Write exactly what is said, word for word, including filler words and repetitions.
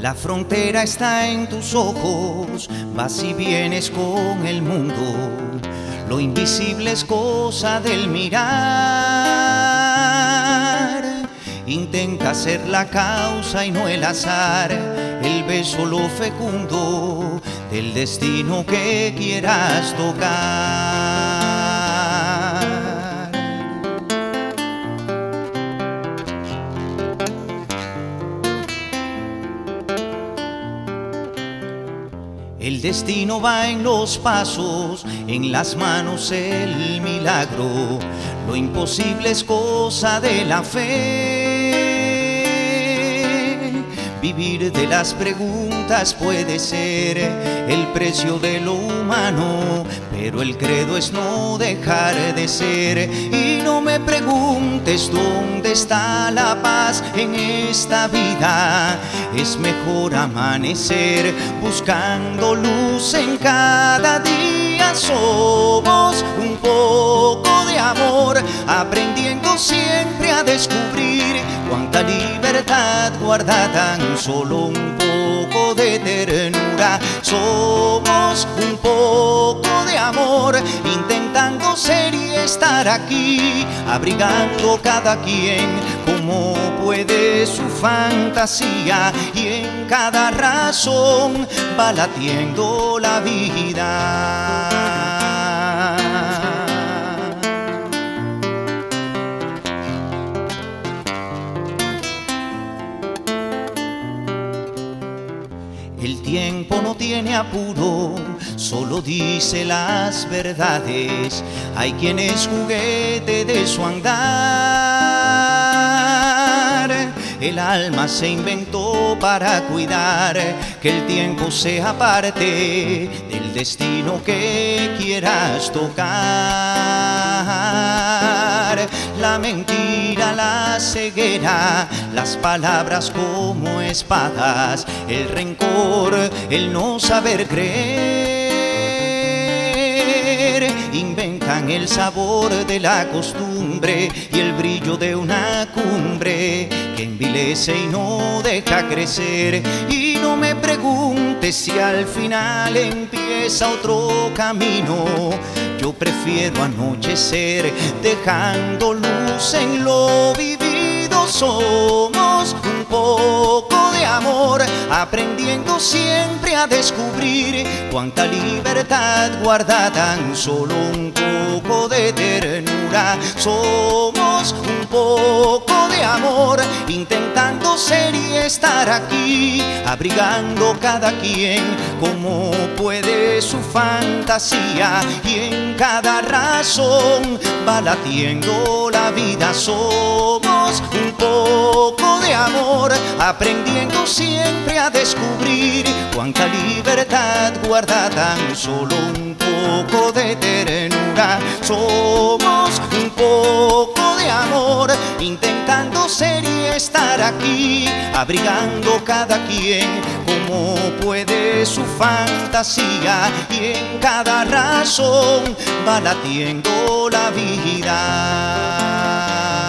La frontera está en tus ojos, vas y vienes con el mundo. Lo invisible es cosa del mirar. Intenta ser la causa y no el azar, el beso lo fecundo del destino que quieras tocar. El destino va en los pasos, en las manos el milagro. Lo imposible es cosa de la fe. Vivir de las preguntas puede ser el precio de lo humano, pero el credo es no dejar de ser. Y no me preguntes dónde está la paz en esta vida. Es mejor amanecer buscando luz en cada día. Somos un poco de amor, aprendiendo siempre a descubrir cuánta libertad guarda tan solo un poco de ternura. Somos un poco de amor, intentando ser y estar aquí, abrigando cada quien como puede su fantasía. Y en cada razón va latiendo la vida. El tiempo no tiene apuro, solo dice las verdades. Hay quien es juguete de su andar. El alma se inventó para cuidar que el tiempo sea parte del destino que quieras tocar. La mentira, la ceguera, las palabras como espadas, el rencor, el no saber creer, inventan el sabor de la costumbre y el brillo de una cumbre que envilece y no deja crecer. Y no me preguntes si al final empieza otro camino. Yo prefiero anochecer dejando luz en lo vivido. Somos un poco de amor, aprendiendo siempre a descubrir cuánta libertad guarda tan solo un poco de ternura. Somos un poco de amor, intentando ser y estar aquí, abrigando cada quien como puede su fantasía. Y en cada razón va latiendo la vida. Somos un poco de amor, aprendiendo siempre a descubrir cuánta libertad guarda tan solo un poco de ternura. Somos un poco de amor, intentando ser y estar aquí, abrigando cada quien como puede su fantasía. Y en cada razón va latiendo la vida.